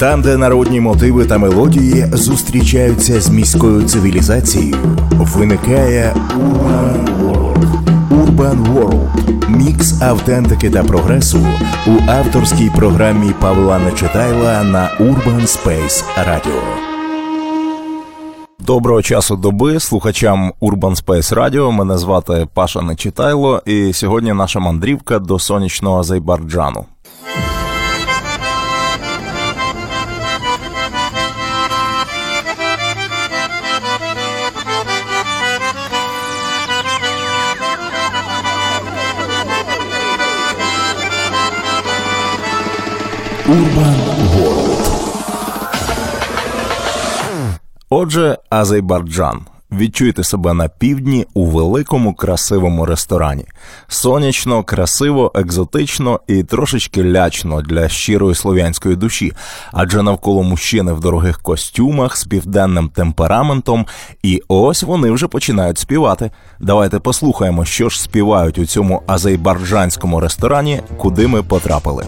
там, де народні мотиви та мелодії зустрічаються з міською цивілізацією, виникає Urban World. Urban World – мікс автентики та прогресу у авторській програмі Павла Нечитайла на Urban Space Radio. Доброго часу доби слухачам Urban Space Radio. Мене звати Паша Нечитайло, і сьогодні наша мандрівка до сонячного Азербайджану. Urban World. Отже, Азербайджан. Відчуйте себе на півдні у великому красивому ресторані. Сонячно, красиво, екзотично і трошечки лячно для щирої слов'янської душі, адже навколо мужчини в дорогих костюмах з південним темпераментом, і ось вони вже починають співати. Давайте послухаємо, що ж співають у цьому азербайджанському ресторані, куди ми потрапили.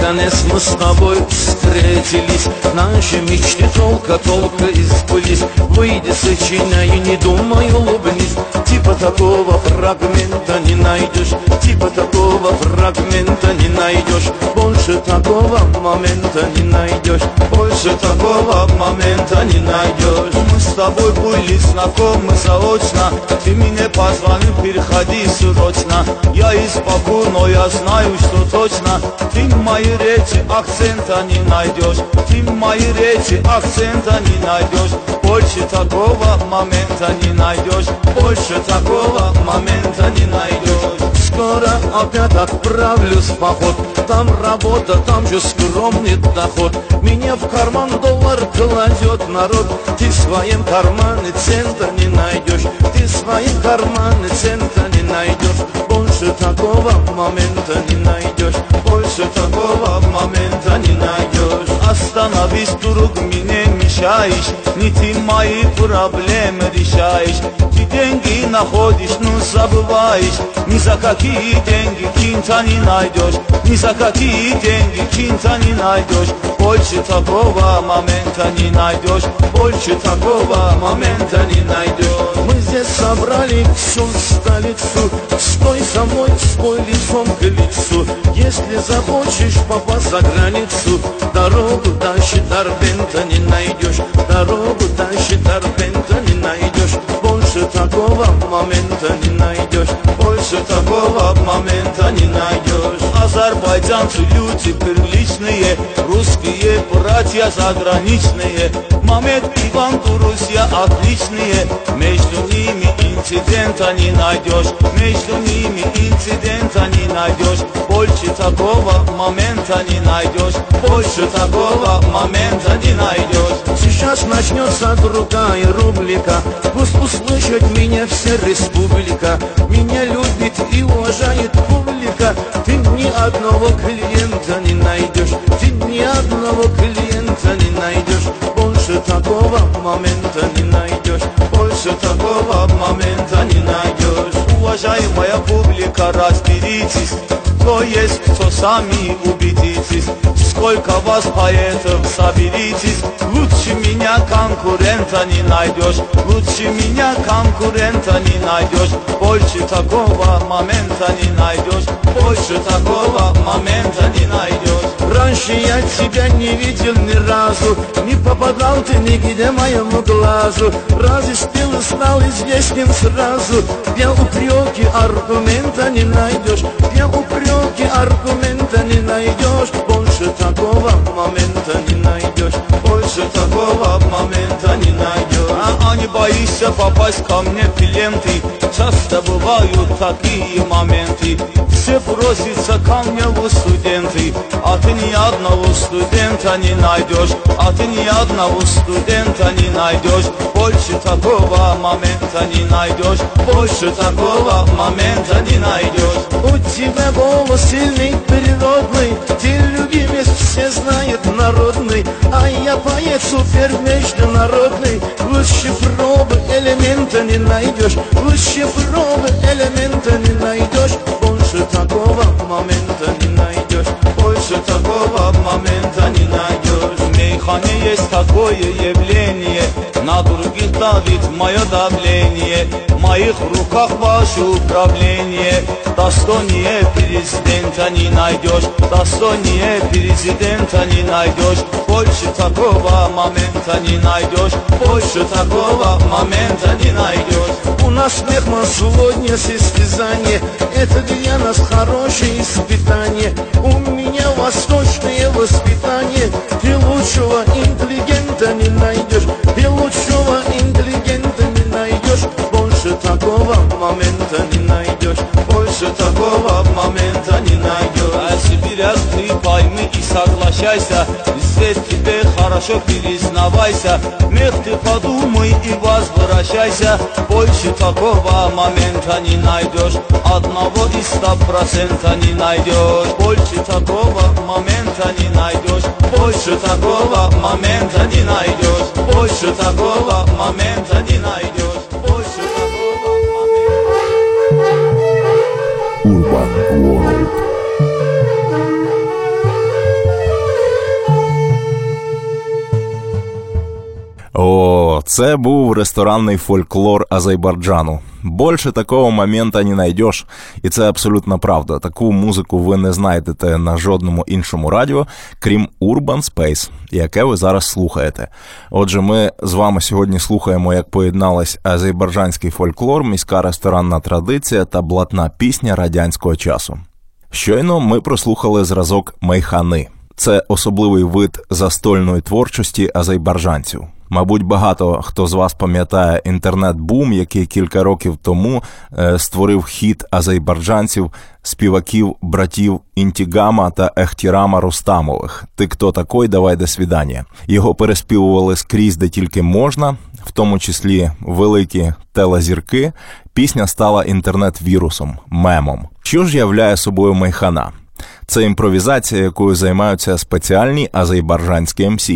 Наконец мы с тобой встретились, наши мечты толко-толко избылись. Выйди, сочиняй, не думай, улыбнись. Типа такого фрагмента не найдешь, типа такого фрагмента не найдешь. Больше такого момента не найдешь, больше такого момента не найдешь. Мы с тобой были знакомы заочно, ты меня позвонил, переходи срочно. Я из Баку, но я знаю, что точно, ты мои речи акцента не найдешь, ты мои речи акцента не найдешь. Больше такого момента не найдешь, больше такого момента не найдешь. Скоро опять отправлюсь в поход, там работа, там же скромный доход. Меня в карман доллар кладет народ, ты в своем кармане цента не найдешь, ты в своем кармане цента не найдешь. Больше такого момента не найдешь, больше такого момента не найдешь. Остановись, друг, мне мешаешь, не ты мои проблемы решаешь. Ты деньги находишь, но забываешь, ни за какие деньги кинта не найдешь, ни за какие деньги кинта не найдешь. Больше такого момента не найдешь, больше такого момента не найдешь. Мы здесь собрали всю столицу, стой со мной, спой лицом к лицу. Если захочешь попасть за границу, дорогу дальше Дербента не найдешь, дорогу дальше Дербента не найдешь. Больше такого момента не найдешь, больше такого момента не найдешь. Азербайджанцы люди приличные, русские братья заграничные. Мамед, Иван, Турусья отличные, между ними инцидента не найдешь, между ними инцидента не найдешь. Больше такого момента не найдешь, больше такого момента не найдешь. Сейчас начнется другая рубрика, пусть услышит меня вся республика. Меня любит и уважает публика, ты ни одного клиента не найдешь, ты ни одного клиента не найдешь. Больше такого момента не найдешь, больше такого момента не найдешь. Уважаемая публика, разберитесь, кто есть, кто, сами убедитесь. Сколько вас поэтов, соберитесь, лучше меня конкурента не найдешь, лучше меня конкурента не найдешь. Больше такого момента не найдешь, больше такого момента не найдешь. Раньше я тебя не видел ни разу, не попадал ты нигде моему глазу. Разве спел и стал известен сразу, где упреки аргумента не найдешь, где упреки аргумента не найдешь. Больше такого момента не найдешь, больше такого момента не найдешь. А не боишься попасть ко мне в ленты, часто бывают такие моменты. Все просятся ко мне в студенты, а ты ни одного студента не найдешь, а ты ни одного студента не найдешь. Больше такого момента не найдешь, больше такого момента не найдешь. У тебя голос сильный, природный, ты любимец, все знают народный. А я поэт супер международный, лучше пробы элемента не найдешь, лучше пробы элемента не найдешь. нами есть такое явление, на других давит мое давление, в моих руках ваше управление. Достойнее президента не найдешь, достойнее президента не найдешь, больше такого момента не найдешь, больше такого момента не найдешь. У нас тема сегодня состязание, это для нас хорошее испытание. У меня восточное воспитание, ты лучшего интеллигента не найдешь, ты лучшего интеллигента не найдешь, больше такого момента не найдешь, больше такого момента не найдешь. Если берешь, ты пойми и соглашайся, здесь тебе хорошо признавайся, мех ты подумай и возвращайся, больше такого момента не найдешь, одного из 100% не найдешь, больше такого момента не найдешь, больше такого момента не найдешь, больше такого момента не найдешь, больше такого момента не найдешь. О, це був ресторанний фольклор Азербайджану. Більше такого моменту не знайдеш. І це абсолютно правда. Таку музику ви не знайдете на жодному іншому радіо, крім Urban Space, яке ви зараз слухаєте. Отже, ми з вами сьогодні слухаємо, як поєдналась азербайджанський фольклор, міська ресторанна традиція та блатна пісня радянського часу. Щойно ми прослухали зразок «Мейхани». Це особливий вид застольної творчості азербайджанців. Мабуть, багато хто з вас пам'ятає інтернет-бум, який кілька років тому створив хіт азербайджанців, співаків, братів Інтігама та Ехтірама Рустамових. «Ти хто такой, давай до свідання». Його переспівували скрізь, де тільки можна, в тому числі великі телезірки. Пісня стала інтернет-вірусом, мемом. Що ж являє собою мейхана? Це імпровізація, якою займаються спеціальні азербайджанські МС.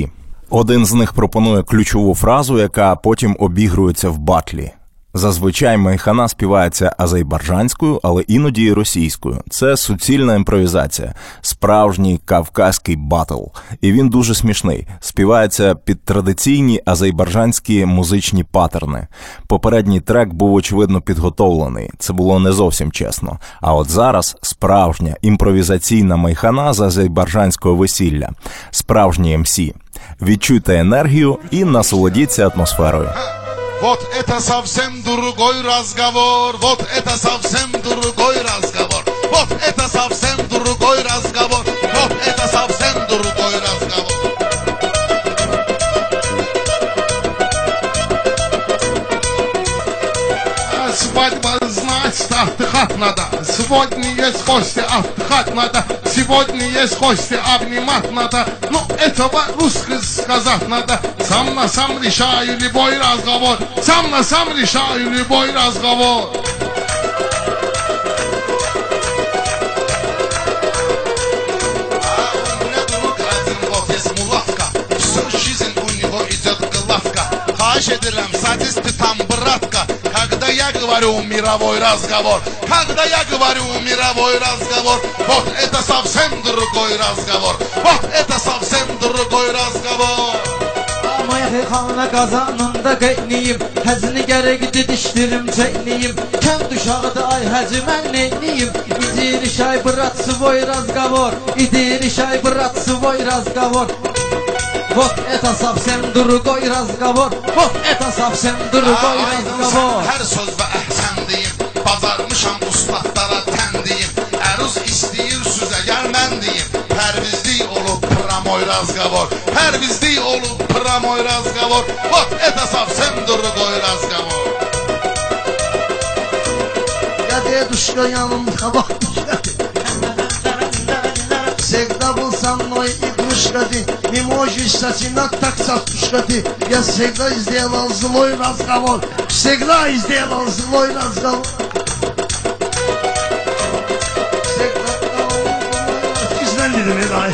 Один з них пропонує ключову фразу, яка потім обігрується в батлі. Зазвичай мейхана співається азербайджанською, але іноді і російською. Це суцільна імпровізація, справжній кавказький батл. І він дуже смішний. Співається під традиційні азербайджанські музичні паттерни. Попередній трек був, очевидно, підготовлений. Це було не зовсім чесно. А от зараз справжня імпровізаційна мейхана з азербайджанського весілля. Справжній МС. Відчуйте енергію і насолодіться атмосферою. Вот это совсем другой разговор, вот это совсем другой разговор, вот это совсем другой разговор, вот это совсем другой разговор. Свадьба, значит, отдыхать надо, сегодня есть гости, отдыхать надо, сегодня есть гости, обнимать надо, но этого русски сказать надо, сам на сам решаю любой разговор, сам на сам решаю любой разговор. А у меня друг один, вот есть мулавка, всю жизнь у него идет главка, хашет рам, садись ты там, братка. Когда я говорю мировой разговор, когда я говорю мировой разговор, вот это совсем другой разговор, вот это совсем другой разговор. Mayxi xana qazanında qeyniyim, həzini gərə gidi dişdirim çəyniyim, kənd uşağıda ay həzi mən neyniyim, idiri şay brat svoy razqavor, idiri şay brat svoy razqavor. Вот это совсем другой разговор, вот это совсем другой разговор. Her söz ve ehsen diyeyim, pazarmışam ustalara ten diyeyim, eruz isteyir süze gelmen diyeyim, pervizli olup pramoy razgovor, pervizli olup pramoy razgovor, вот это совсем другой разговор. Я дедушка, я вам хабатушка, всегда был со мной и дружка ты, не можешь сосинок так сосушка ты, я всегда сделал злой разговор, всегда сделал злой разговор. Всегда... Güzel dedim Eray.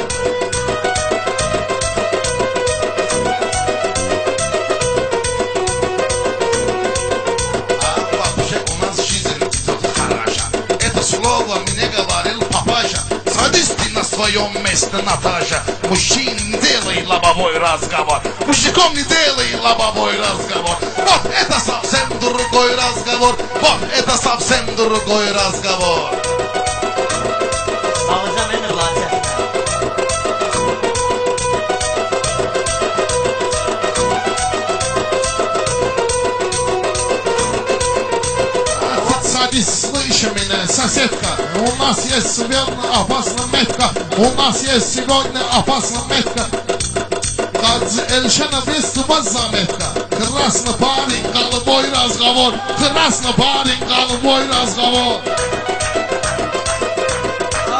А вообще у нас жизнь тут хороша, это слово мне говорил папаша, садись ты на своем месте, Наташа. Мужчин, делай лобовой разговор. Мужиком не делай лобовой разговор. Вот это совсем другой разговор. Вот это совсем другой разговор. Слышь меня, соседка, у нас есть сегодня опасная метка, у нас есть сегодня опасная метка. Гадзе Эльшена выступает за метка. Красный парень, голубой разговор. Красный парень, голубой разговор.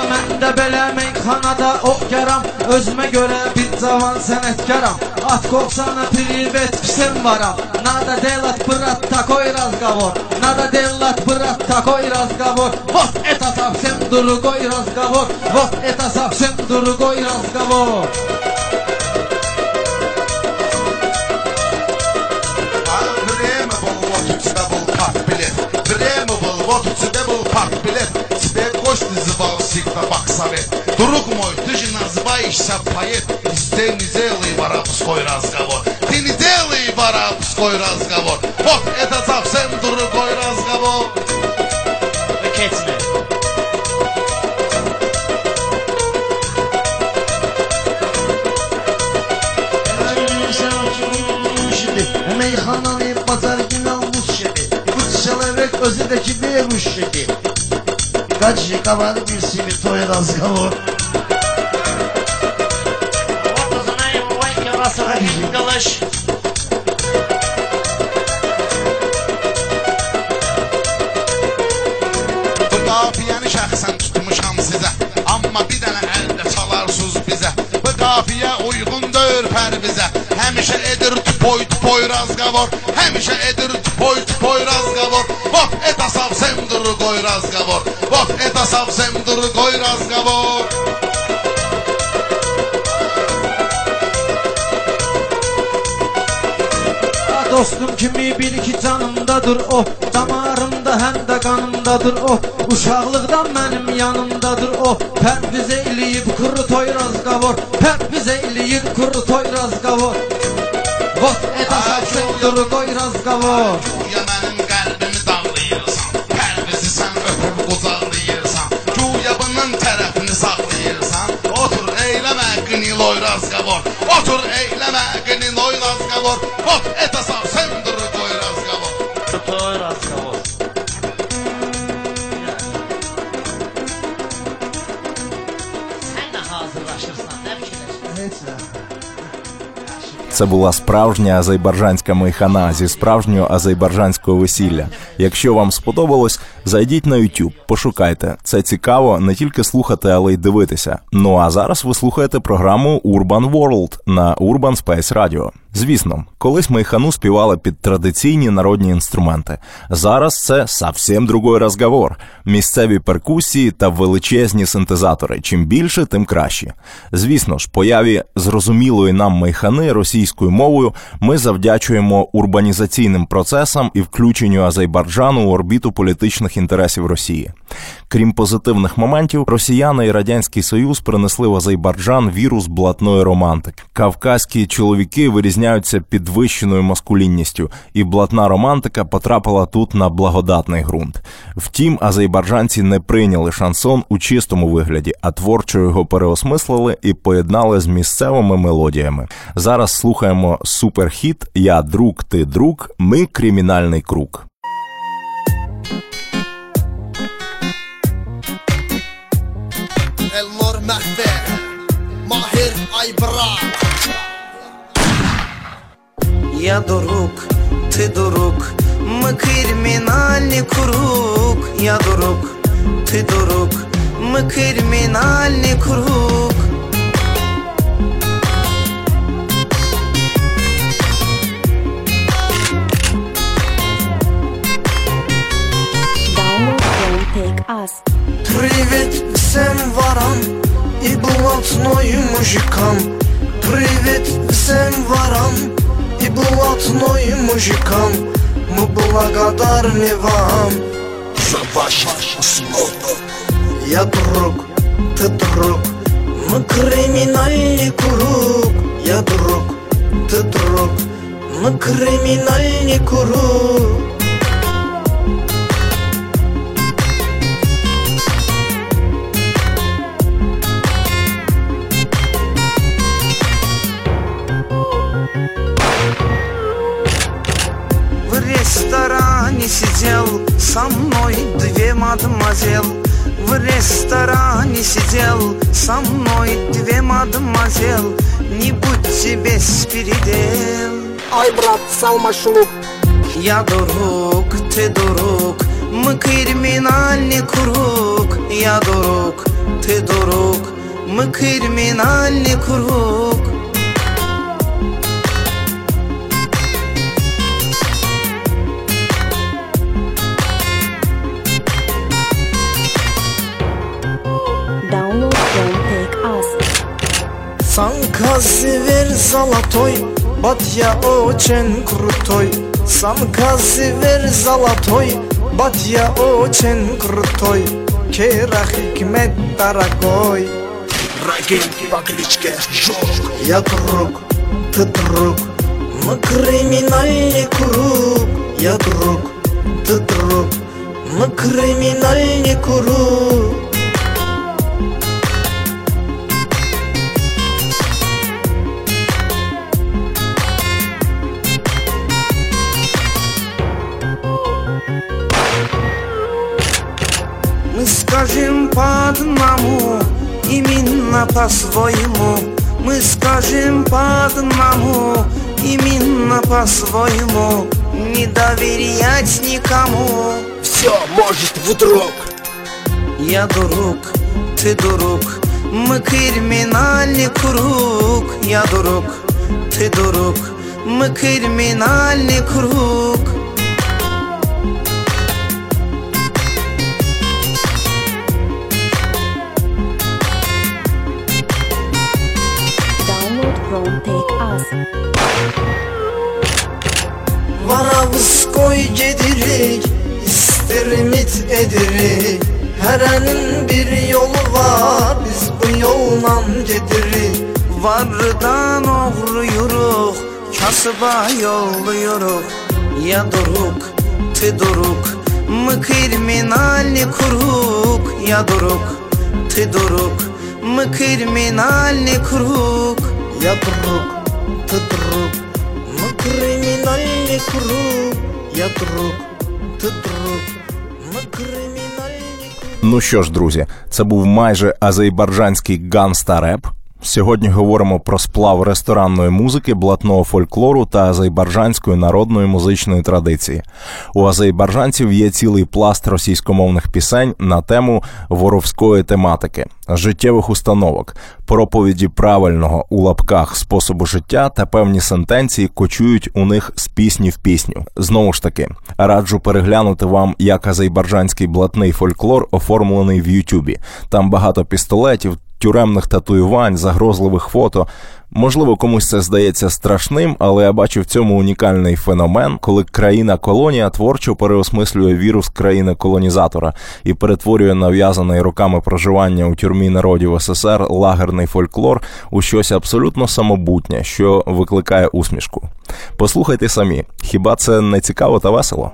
Məndə belə meyxanada okeram, özümə görə bir cavan sənətkaram. От ковсана привет всем ворам. Надо делать, брат, такой разговор. Надо делать, брат, такой разговор. Вот это совсем другой разговор. Вот это совсем другой разговор. Время было, вот у тебя был как билет. Время было, вот у тебя был как билет. Тебе гость называл всегда Баксовет. Друг мой, ты же называешься поэт. Ты не делай воровской разговор. Ты не делай воровской разговор. Вот это совсем другой разговор. Meyxananı bazar günü almış şəbi. Qıçalaraq özü də ki vermiş şəbi. Kaç şikavarı bir simitoy razgovor. Галаш. Bu qafiyanı şəxsən tutmuşam sizə, amma bir dənə əldə çalarsız bizə. Bu qafiyə uyğun döyür pərvizə. Həmişə edir tüpoy tüpoy razqavor. Həmişə edir tüpoy tüpoy razqavor. Vot eta savsem duru qoy razqavor. Vot eta savsem duru qoy razqavor. Dostum kimi bir iki canımdadır o, damarımda həm də qanımdadır o, uşaqlıqdan mənim yanımdadır o, pərvizə eləyib kurtoy razqavor, pərvizə eləyib kurtoy razqavor. Vot eta savsem duru qoy razqavor. Güya mənim qəlbimi dağlayırsan, pərvizi sən öpüb qocaqlayırsan, güya bunun tərəfini sağlayırsan, otur eyləmə qniloy razqavor, otur eyləmə qniloy razqavor. Vot eta savsem Це була справжня азербайджанська мейхана зі справжнього азербайджанського весілля. Якщо вам сподобалось, зайдіть на YouTube, пошукайте. Це цікаво не тільки слухати, але й дивитися. Ну а зараз ви слухаєте програму Urban World на Urban Space Radio. Звісно, колись мейхану співали під традиційні народні інструменти. Зараз це совсем другой розговор. Місцеві перкусії та величезні синтезатори. Чим більше, тим краще. Звісно ж, появі зрозумілої нам мейхани російською мовою ми завдячуємо урбанізаційним процесам і включенню Азербайджану у орбіту політичних інтересів Росії. Крім позитивних моментів, росіяни і Радянський Союз принесли в Азербайджан вірус блатної романтики. Кавказькі чоловіки вирізняються підвищеною маскулінністю, і блатна романтика потрапила тут на благодатний ґрунт. Втім, азербайджанці не прийняли шансон у чистому вигляді, а творчо його переосмислили і поєднали з місцевими мелодіями. Зараз слухаємо суперхіт «Я друг, ти друг, ми кримінальний круг». Я друг, ты друг, мы криминальный круг. Я друг, ты друг, мы криминальный круг. Привет всем ворам и блатным мужикам. Привет всем ворам и блатным мужикам. Мы благодарны вам за вашу услугу. Я друг, ты друг, Ми кримінальні круг, я друг, ти друг. Ми кримінальні круг. В ресторане сидел со мной две мадемуазель. В ресторане сидел со мной две мадемуазель. Не будьте без передел. Ай, брат, салмашлук. Я дурак, ты дурак. Мы криминальный круг. Я дурак, ты дурак. Мы криминальный круг. Санка зверь золотой, бат я очень крутой. Санка зверь золотой, бат я очень крутой. Кера хикмет дорогой. Рагин по кличке Жорк. Я друг, ты друг. Мы криминальный круг. Я друг, ты друг. Мы криминальный круг. Скажем по одному, именно по-своему. Мы скажем по одному, именно по-своему. Не доверять никому. Все может вдруг. Я дурак, ты дурак. Мы криминальный круг. Я дурак, ты дурак. Мы криминальный круг. Varavskoy gedirik, istermit edirik. Herenin bir yolu var, biz bu yolla gedirik. Vardan oğruyuruq, kasıba yolluyuruq. Ya duruq, ti duruq, mı kriminalni kuruq. Ya duruq, ti duruq, mı kriminalni kuruq. Я друг, ты друг, мы криминальный круг. Я друг, ти друг, ми кримінальний круг. Ну що ж, друзі, це був майже азербайджанський ганста-реп. Сьогодні говоримо про сплав ресторанної музики, блатного фольклору та азербайджанської народної музичної традиції. У азербайджанців є цілий пласт російськомовних пісень на тему воровської тематики, життєвих установок, проповіді правильного у лапках способу життя та певні сентенції кочують у них з пісні в пісню. Знову ж таки, раджу переглянути вам, як азербайджанський блатний фольклор оформлений в Ютубі. Там багато пістолетів, тюремних татуювань, загрозливих фото. Можливо, комусь це здається страшним, але я бачу в цьому унікальний феномен, коли країна-колонія творчо переосмислює вірус країни-колонізатора і перетворює нав'язаний роками проживання у тюрмі народів СССР лагерний фольклор у щось абсолютно самобутнє, що викликає усмішку. Послухайте самі, хіба це не цікаво та весело?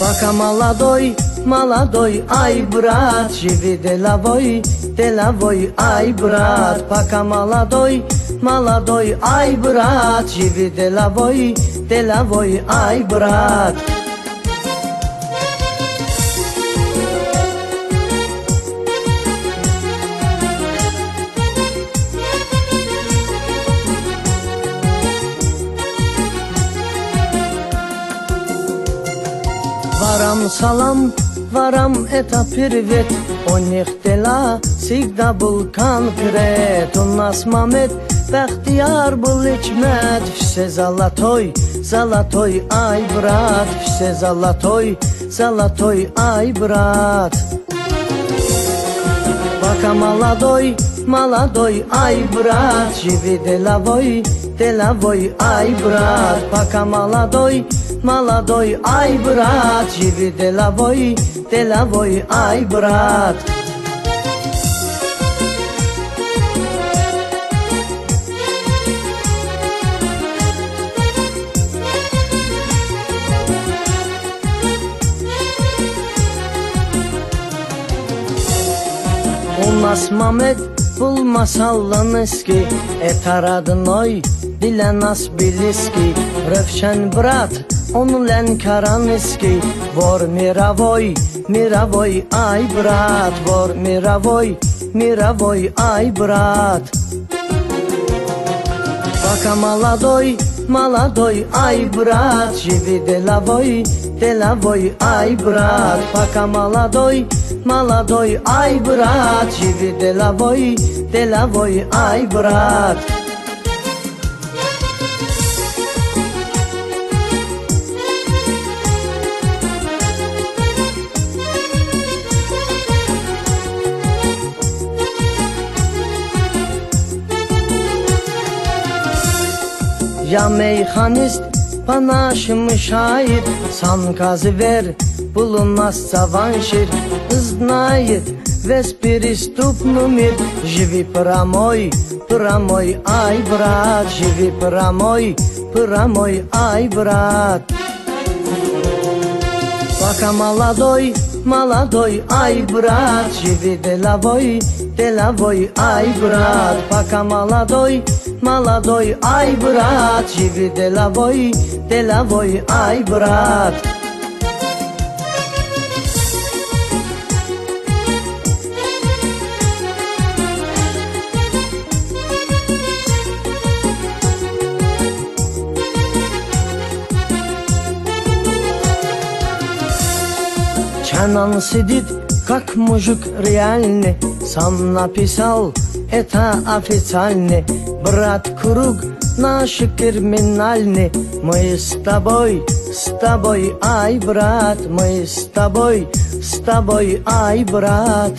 Пока молодой, молодой, ай, брат, живи деловой, деловой, ай, брат. Пока молодой, молодой, ай, брат, живи деловой, деловой, ай, брат. Барам салам, варам это привет. У них дела всегда был конкрет. У нас Мамед, Бахтияр был Ичмет. Все золотой, золотой, ай, брат. Все золотой, золотой, ай, брат. Пока молодой, молодой, ай, брат. Живи деловой, деловой, ай, брат. Пока молодой, молодой, ай, брат. Живи деловой, деловой, ай, брат. Нас Мамед был масалланыски, это родной, для нас близкий. Ревшен брат, он лен караныски. Вор мировой, мировой, ай, брат. Вор мировой, мировой, ай, брат. Пока молодой, молодой, ай, брат. Живи деловой, деловой, ай, брат. Пока молодой, молодой, ай, брат. Живи деловой, деловой, ай, брат. Я мейханист, по нашим шаир. Сам казвер, был у нас саваншир. Знает весь переступный мир. Живи промой, промой, ай, брат. Живи промой, промой, ай, брат. Пока молодой, молодой, ай, брат. Живи деловой, деловой, ай, брат. Пока молодой, молодой, ай, брат. Живи деловой, деловой, ай, брат. Чанан сидит, как мужик реальный. Сам написал, это официальный. Брат, круг наш криминальный. Мы с тобой, ай, брат. Мы с тобой, ай, брат.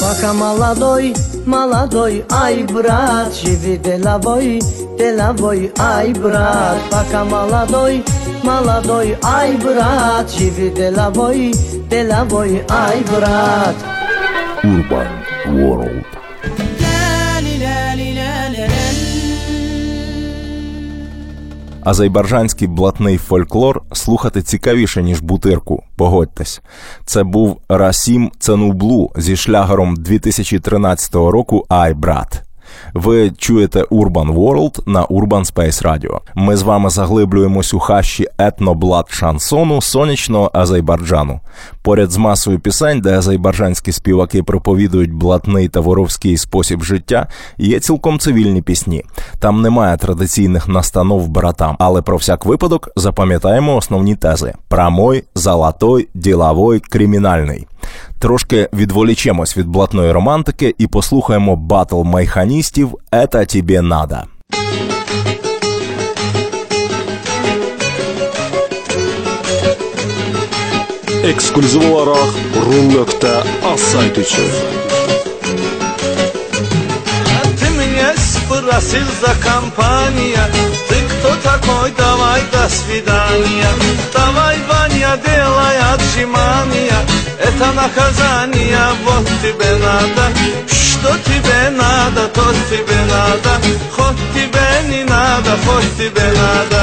Пока молодой, молодой, ай, брат. Живи деловой, деловой, ай, брат. Пока молодой, молодой, ай, брат. Живи деловой, деловой, ай, брат. Urban World. Азербайджанський блатний фольклор слухати цікавіше, ніж бутирку, погодьтесь. Це був Расім Ценублу зі шлягером 2013 року «Ай, брат». Ви чуєте Urban World на Urban Space Radio. Ми з вами заглиблюємось у хащі етноблат-шансону сонячного Азербайджану. Поряд з масою пісень, де азербайджанські співаки проповідують блатний та воровський спосіб життя, є цілком цивільні пісні. Там немає традиційних настанов братам, але про всяк випадок запам'ятаємо основні тези. Промой, золотой, діловой, кримінальний. Трошки відволічемось від блатної романтики і послухаємо батл майханістів «Это тебе надо». Эксклюзив olarak Rul.az сайты için. Ты меня спросил за компания, ты кто такой, давай до свидания. Давай, Ваня, делай отжимания, это наказание, вот тебе надо. Что тебе надо, то тебе надо, хоть тебе не надо, хоть тебе надо.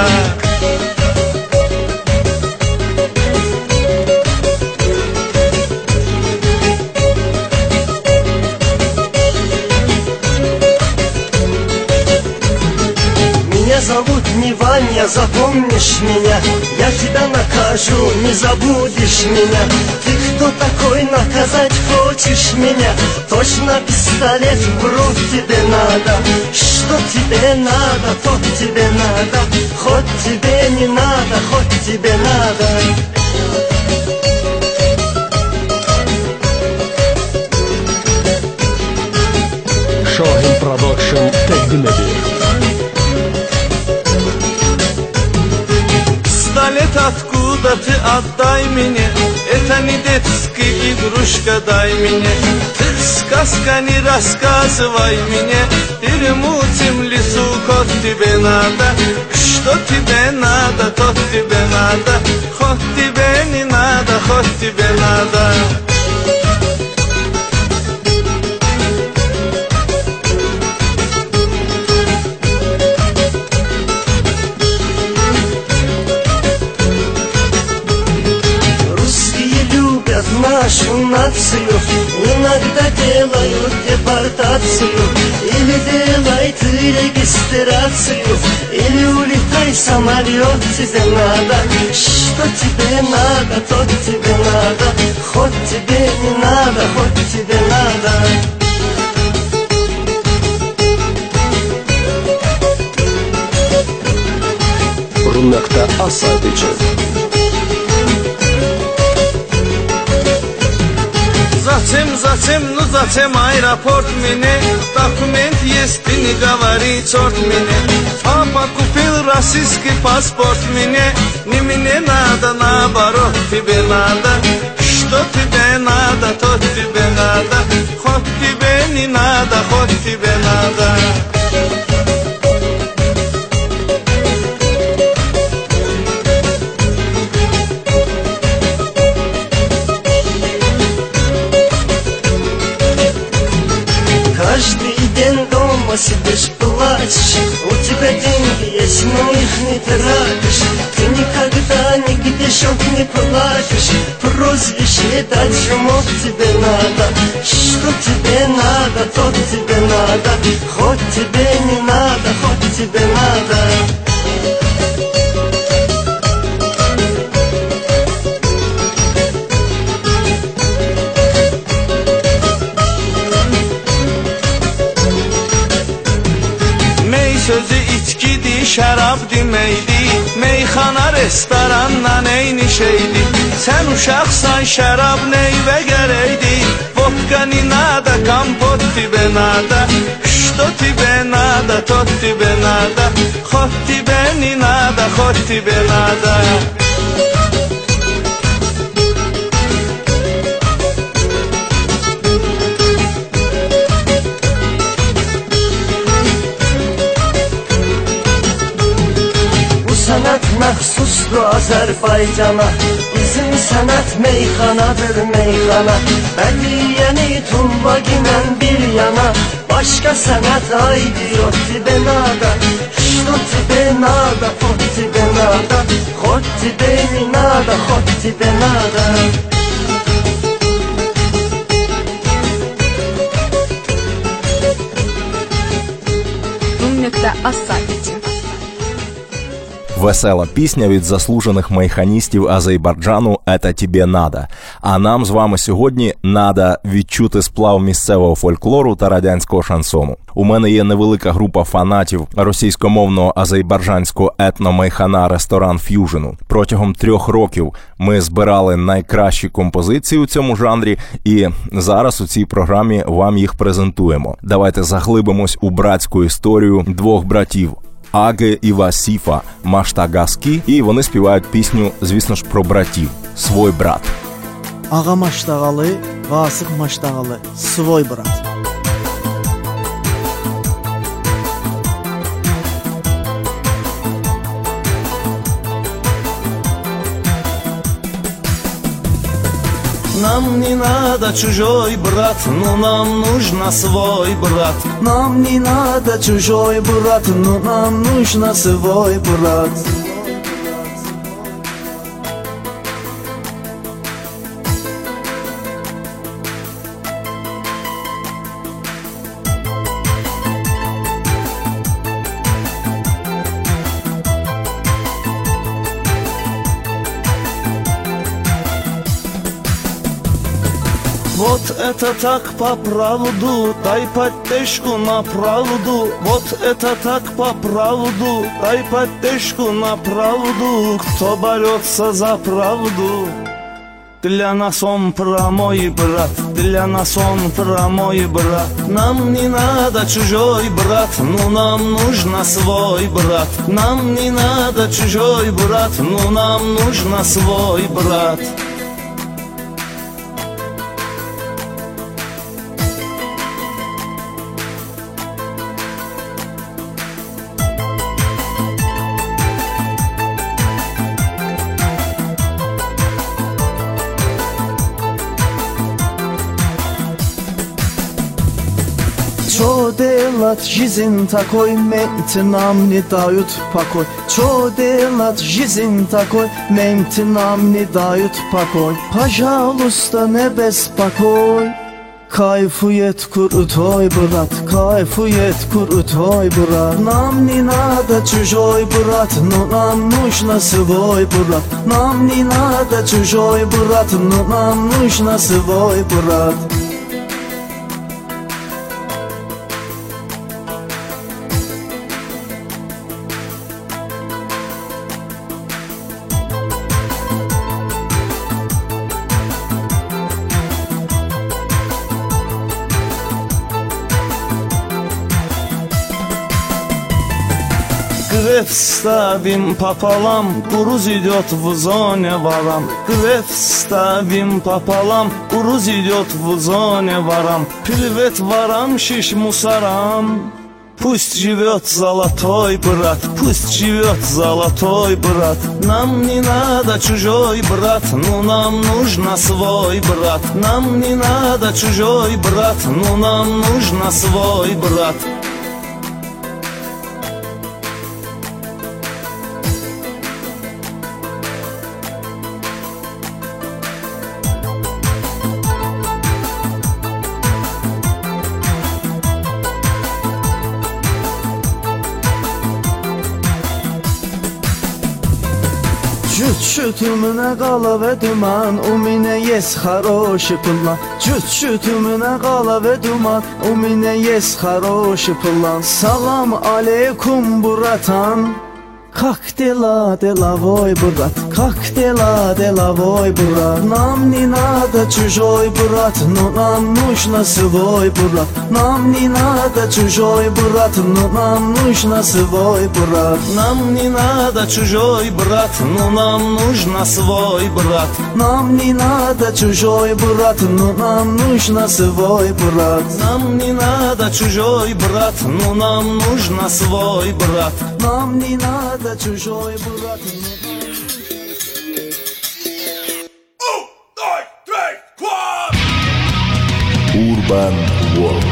Зовут не Ваня, запомнишь меня, я тебя накажу, не забудешь меня. Ты кто такой, наказать хочешь меня? Точно пистолет в руки тебе надо. Что тебе надо, то тебе надо. надо, хоть тебе не надо, хоть тебе надо. Production, take the melody. Пистолет откуда ты, отдай мне, это не детский, игрушка, дай мне. Ты сказка, не рассказывай мне, перемутим лесу, хоть тебе надо. Что тебе надо, то тебе надо, хоть тебе не надо, хоть тебе надо. Нашу нацию иногда делают депортацию, или делай ты регистрацию, или улетай самолет, тебе надо. Что тебе надо, то тебе надо, хоть тебе не надо, хоть тебе надо. Рунакта Асадича. Зачем, ну зачем аэропорт мне? Документ есть, ты не говори, черт мне. Папа купил российский паспорт мне. Не мне надо, наоборот, тебе надо. Что тебе надо, то тебе надо. Хоть тебе не надо, хоть тебе надо. Сидишь, плачешь, у тебя деньги есть, но их не тратишь. Ты никогда не гибешь, не плачешь. Прозвище дать шумов тебе надо. Что тебе надо, то тебе надо. Хоть тебе не надо, хоть тебе надо. Şərab deməkdi, meyxana, restoranla eyni şeydi. Sən uşaqsan, şərab neyvə gərəkdi. Vodka ni nada, kompot tibə nada. Что тебе надо, то тебе надо. Хоть тебе не надо, хоть тебе надо. Məxsusdur Azərbaycana, bizim sənət meyxanadır meyxana. Bədiyəni tumba gimən bir yana, başqa sənət aydı o tibə nada. Что тебе надо, хоть тебе надо, хоть тебе не надо, хоть тебе надо. Умнікта Асадіті. Весела пісня від заслужених майханістів Азербайджану «Ета тебе надо». А нам з вами сьогодні надо відчути сплав місцевого фольклору та радянського шансону. У мене є невелика група фанатів російськомовного азербайджанського етно-майхана «Ресторан Ф'южену». Протягом 3 років ми збирали найкращі композиції у цьому жанрі, і зараз у цій програмі вам їх презентуємо. Давайте заглибимось у братську історію двох братів – Аги і Васіфа Маштагаскі, і вони співають пісню, звісно ж, про братів. «Свой брат». Ага Маштагали, Васих Маштагали, «Свой брат». Нам не надо чужой брат, но нам нужно свой брат. Нам не надо чужой брат, но нам нужно свой брат. Вот это так по правду, дай поддержку на правду. Вот это так по правду, дай поддержку на правду. Кто борется за правду, для нас он прямой брат, для нас он прямой брат. Нам не надо чужой брат, но нам нужно свой брат. Нам не надо чужой брат, но нам нужно свой брат. Что делать, жизнь такой, менты нам не дают покой. Что делать, жизнь такой, менты нам не дают покой. Пожалуйста, не беспокой, кайфует крутой брат, кайфует крутой брат. Нам не надо чужой брат, но нам нужно свой брат. Нам не надо чужой брат, но нам нужно свой брат. Греф ставим пополам, груз идет в зоне ворам. Греф ставим пополам, груз идет в зоне ворам. Привет ворам, шиш мусорам. Пусть живет золотой брат, пусть живет золотой брат. Нам не надо чужой брат, но нам нужно свой брат. Нам не надо чужой брат, но нам нужно свой брат. Чуть-чуть у меня голова думан, у меня есть хорошие план. Чуть-чуть у меня голова думан, у меня есть хороший план. Салам алейкум, братан. Как дела, деловой брат? Как дела, деловой брат? Нам не надо чужой брат, но нам нужно свой брат. Нам не надо чужой брат, но нам нужно свой брат. Нам не надо чужой брат, но нам нужно свой брат. Нам не надо чужой брат, но нам нужно свой брат. Нам не надо чужой брат, но нам нужно свой брат. Нам не надо чужой брат. Urban World.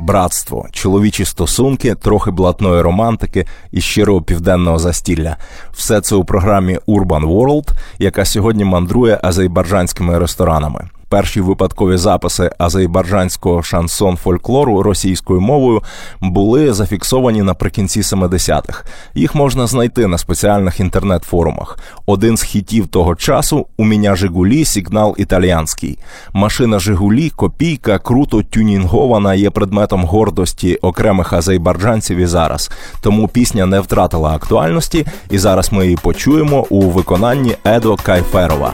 Братство, чоловічі стосунки, трохи блатної романтики і щирого південного застілля. Все це у програмі Urban World, яка сьогодні мандрує азербайджанськими ресторанами. Перші випадкові записи азербайджанського шансон-фольклору російською мовою були зафіксовані наприкінці 70-х. Їх можна знайти на спеціальних інтернет-форумах. Один з хітів того часу «У мене Жигулі, сигнал італіянський». Машина Жигулі, копійка, круто тюнінгована, є предметом гордості окремих азербайджанців і зараз. Тому пісня не втратила актуальності, і зараз ми її почуємо у виконанні Едво Кайферова.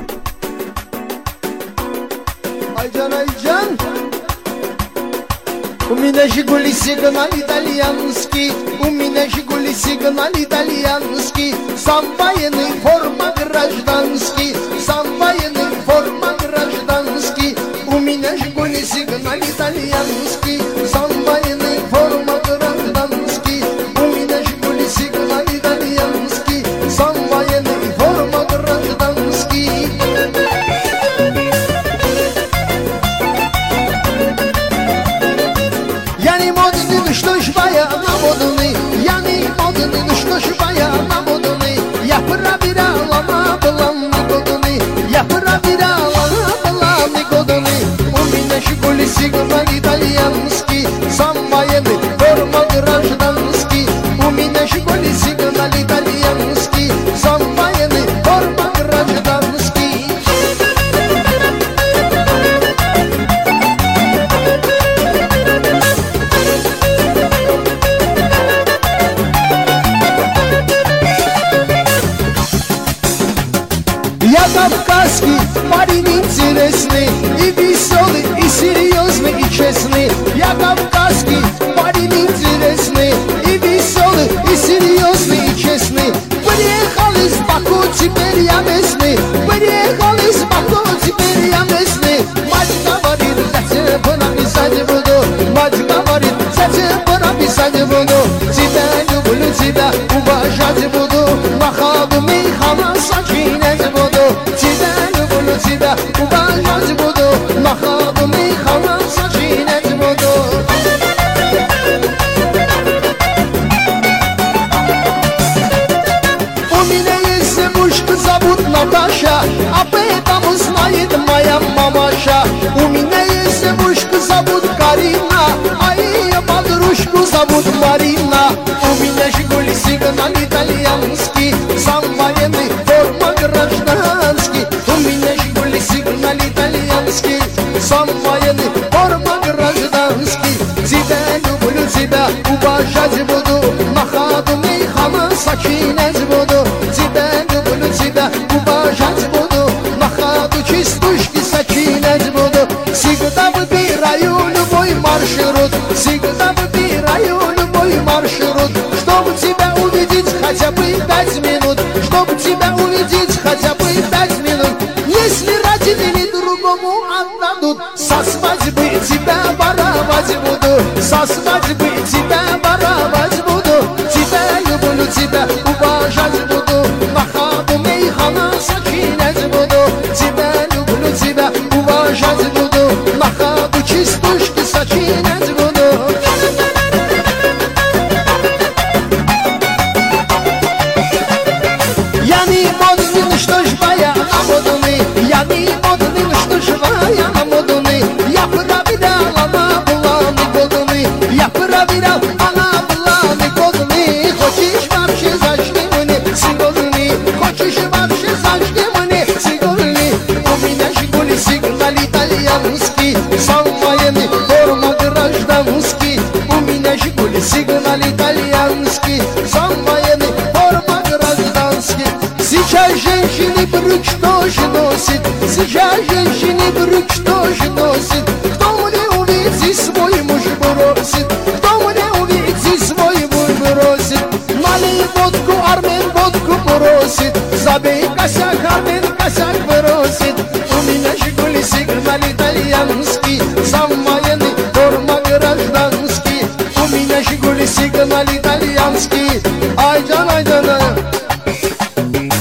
У меня Жигули сигнал итальянский, у меня Жигули сигнал итальянский, сам военный форма гражданский, сам военный форма гражданский, у меня Жигули сигнал итальянский, сам военный форма гражданский, у меня Жигули сигнал итальянский, сам военный форма гражданский. Что ж моя намоданы, я не моданы, ну что ж моя намоданы, я пробирала, она была негоданы, я пробирала, она была негоданы. У меня Жигули сигнал итальянский, сам военный форма гражданский. У меня Жигули сигнал итальянский, сам военный форма. парень интересный, и веселый, и серьезный, и честный. Я кавказский парень интересный, и веселый, и серьезный, и честный. Приехал из Баку, теперь я местный. Приехал из Баку, теперь я местный. Мать говорит, я тебе написать буду. Мать говорит, я тебе написать буду. Тебя люблю, тебя уважать буду. Махабами хамаса чинять буду. Тебя люблю, тебя уважать буду. Махабами хамаса чинять буду. Наташа, об этом знает моя мамаша. У меня есть девушка, зовут Карина, а ее подружку зовут Марина. У меня Жигули сигнал итальянский, сам военный, форма гражданский. У меня Жигули сигнал итальянский, сам военный, форма гражданский. Тебя люблю, тебя уважать буду, на ходу мы хамаса чинять буду. Тебя люблю, тебя уважать буду, на ходу чистушки сочинять буду. Всегда выбираю любой маршрут, всегда выбираю любой маршрут, чтобы тебя увидеть хотя бы 5 минут, чтобы тебя увидеть хотя бы 5 минут. Если родители другому отдадут, со свадьбы тебя воровать буду, со свадьбы тебя воровать буду. Тебя люблю, тебя уважать буду, на ходу мейхана сочинять буду. Тебя люблю, тебя уважать буду, на ходу чистушки сочинять буду. Я не модный, что живая на модуны. Я не модный, что живая на модуны. Я проверял, она была не годуны. Я проверял, она была не годуны. Хочешь вообще зачни мне сигуны? Хочешь вообще зачни мне сигуны? У меня Жигули сигнал итальянский, сам военный, форма гражданский. У меня Жигули сигнал итальянский, сам военный, форма гражданский. Сейчас женщины брюк что же носит? Сейчас женщины брюк что же носит? Кто мне увидит, свой муж бросит? Кто мне увидит, свой муж бросит? Налей водку, армен водку бросит. Забей косяк, армен косяк бросит. У меня Жигули сигнал итальянский, сам военный, форма гражданский. У меня Жигули сигнал итальянский. Айдан, айдан, айдан.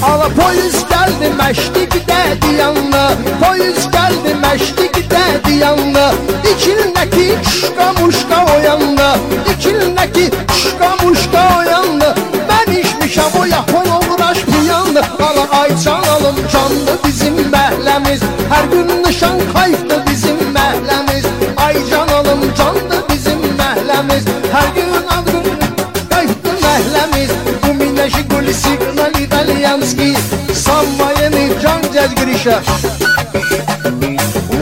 Ala polis geldi meşti gidedi yanına, polis geldi meşti gidedi yanına. İçindeki şka muşka o yanına, içindeki şka muşka o yanına. Ben içmişem o yapon uğraş bu yanına. Ala ayçanalım canlı bizim mehlemiz, her gün nişan kayıttı bizim mehlemiz. Ayçanalım canlı bizim mehlemiz, her gün adın kayıttı mehlemiz. Жигули сигнал итальянский, сам военный Джан дядь Гриша.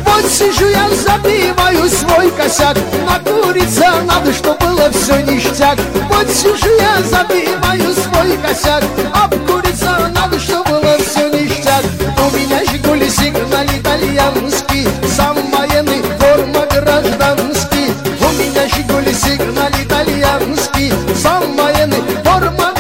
Вот сижу я, забиваю свой косяк, накуриться надо, что было все ништяк. Вот сижу я, забиваю свой косяк, обкуриться надо, что было все ништяк. У меня Жигули сигнал итальянский, сам военный, форма гражданский. У меня Жигули сигнал итальянский, сам военный, форма гражданский.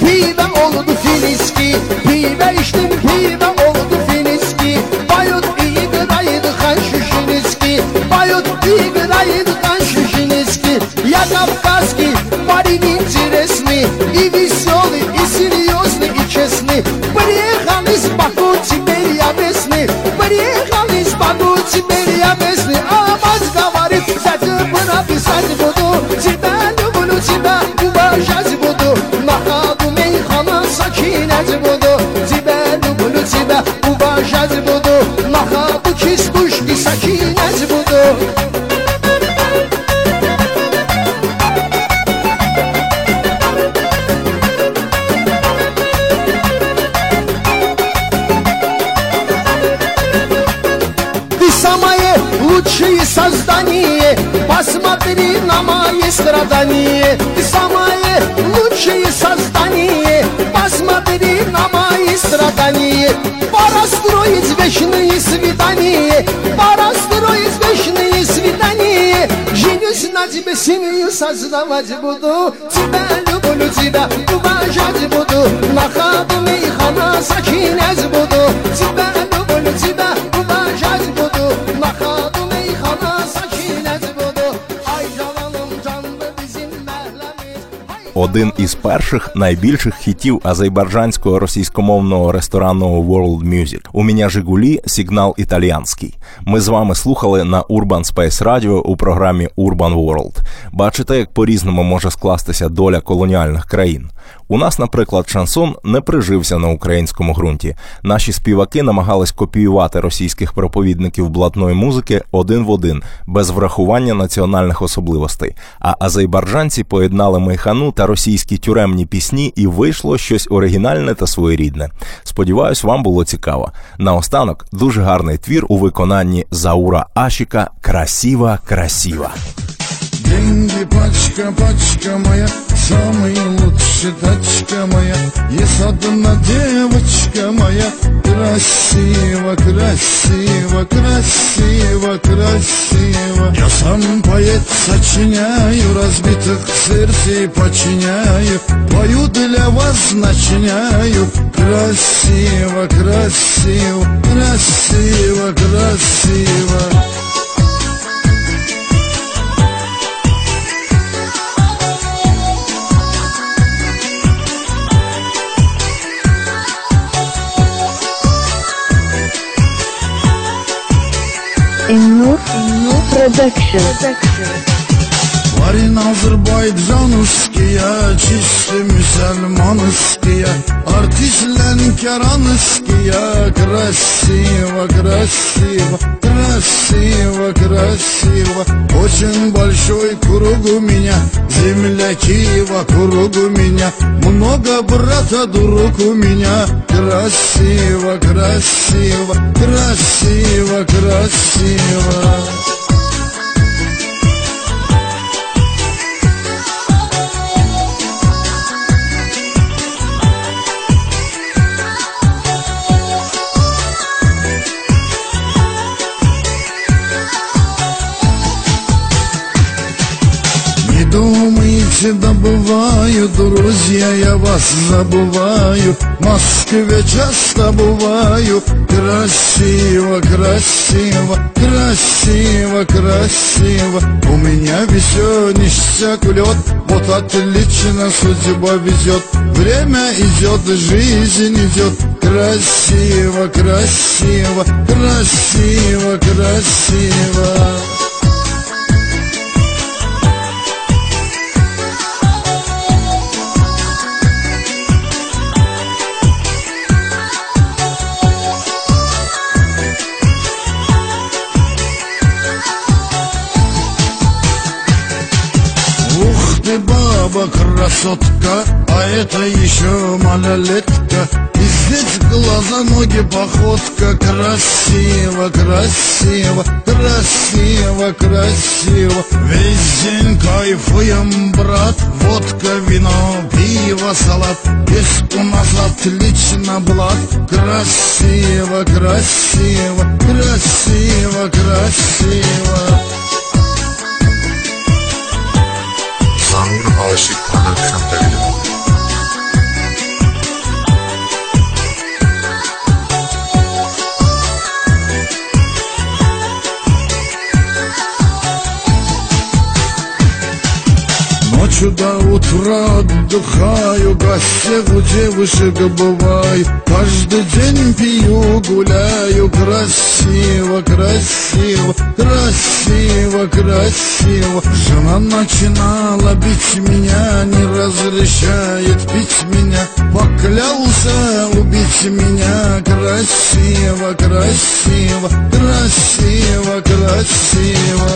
Пиво олду филиски, пиво içtim, пиво олду филиски. Поют и играет хан шишинский, поют и играет хан шишинский. Я кавказский парень интересный, и веселый, и серьезный, и честный. Приехал из Баку, теперь я местный. Приехал из Баку, теперь я местный. А мать говорит, я тебе написать буду, тебя люблю, тебя уважать буду, на ходу мейхана сочинять буду. Тебя люблю, тебя уважать буду, на ходу чистушки сочинять буду. Лучшие создания, посмотри на мои страдания. Ты самое лучшее создание, посмотри на мои страдания. вечные свидания, пора строить вечные свидания. Женюсь на тебе, семью создавать буду, тебя люблю, тебя уважать буду, на хату мейхана сочинять буду, тебя люблю, тебя уважать буду, на хату мейхана сочинять буду. Ай, жаным, жанды bizim мәлеміз. Один із перших найбільших хітів азербайджанського російськомовного ресторанного World Music. У мене Жигулі, сигнал італіянський. Ми з вами слухали на Urban Space Radio у програмі Urban World. Бачите, як по-різному може скластися доля колоніальних країн. У нас, наприклад, шансон не прижився на українському ґрунті. Наші співаки намагались копіювати російських проповідників блатної музики один в один, без врахування національних особливостей. А азербайджанці поєднали мейхану та російські тюремні пісні, і вийшло щось оригінальне та своєрідне. Сподіваюсь, вам було цікаво. Наостанок, дуже гарний твір у виконанні Заура Ашіка «Красива, красива». Деньги, пачка, пачка моя, самый лучший тачка моя, есть одна девочка моя, красиво, красиво, красиво, красиво. Я сам поэт сочиняю, разбитых сердцей подчиняю, пою для вас начиняю, красиво, красиво, красиво, красиво. Варин азербайджанская, чисто мусульманская, артишлен керанская, красиво, красиво, красиво, красиво. Очень большой круг у меня, земляки вокруг у меня, много брата, друг у меня, красиво, красиво, красиво, красиво. Добываю, друзья, я вас забываю, в Москве часто бываю, красиво, красиво, красиво, красиво. У меня все ништяк лед, вот отлично судьба везет, время идет, жизнь идет, красиво, красиво, красиво, красиво. Красотка, а это еще малолетка, и здесь глаза, ноги, походка, красиво, красиво, красиво, красиво. Весь день кайфуем, брат, водка, вино, пиво, салат, есть у нас отлично блат, красиво, красиво, красиво, красиво. Заур Ашік продакшн тегіді. Ночью до утра отдыхаю, гостях у девушек бываю, каждый день пью, гуляю, красиво, красиво, красиво, красиво. Жена начинала бить меня, не разрешает пить меня, поклялся убить меня, красиво, красиво, красиво, красиво.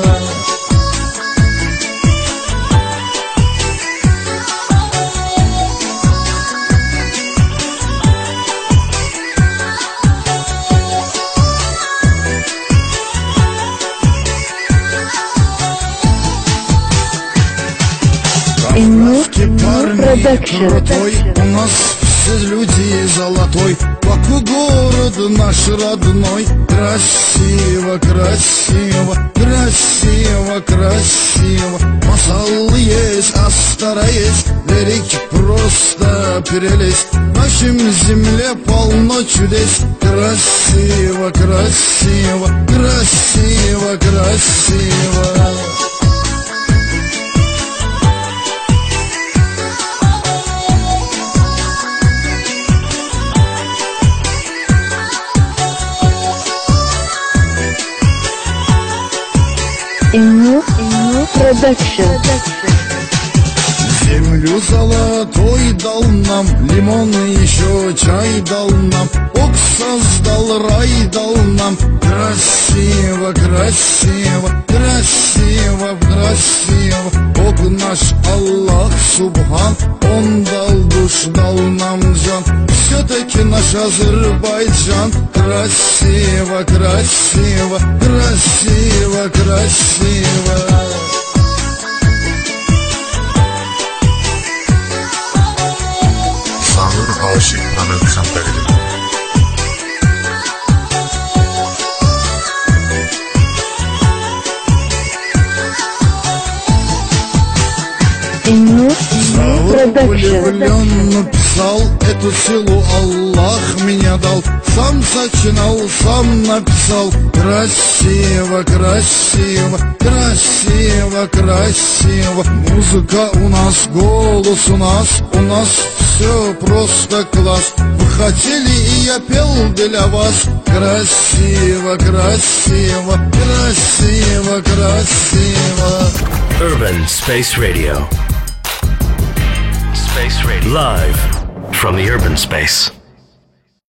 Парни крутой, у нас из людей золотой, Баку город наш родной. Красиво, красиво, красиво, красиво. Масал есть, астара есть, реки просто перелезть. В нашем земле полно чудес. Красиво, красиво, красиво, красиво. Inu Production. Землю золотой дал нам, лимон еще чай дал нам, Бог создал рай дал нам. Красиво, красиво, красиво, красиво. Бог наш Аллах Субхан, Он дал душ, дал нам жан. Все-таки наш Азербайджан. Красиво, красиво, красиво, красиво. Заур Ашік влюбленно писал, эту силу Аллах меня дал. Сам сочинал, сам написал. Красиво, красиво, красиво, красиво. Музыка у нас, голос у нас все просто класс. Вы хотели, и я пел для вас. Красиво, красиво, красиво, красиво. Urban Space Radio. Live from the Urban Space.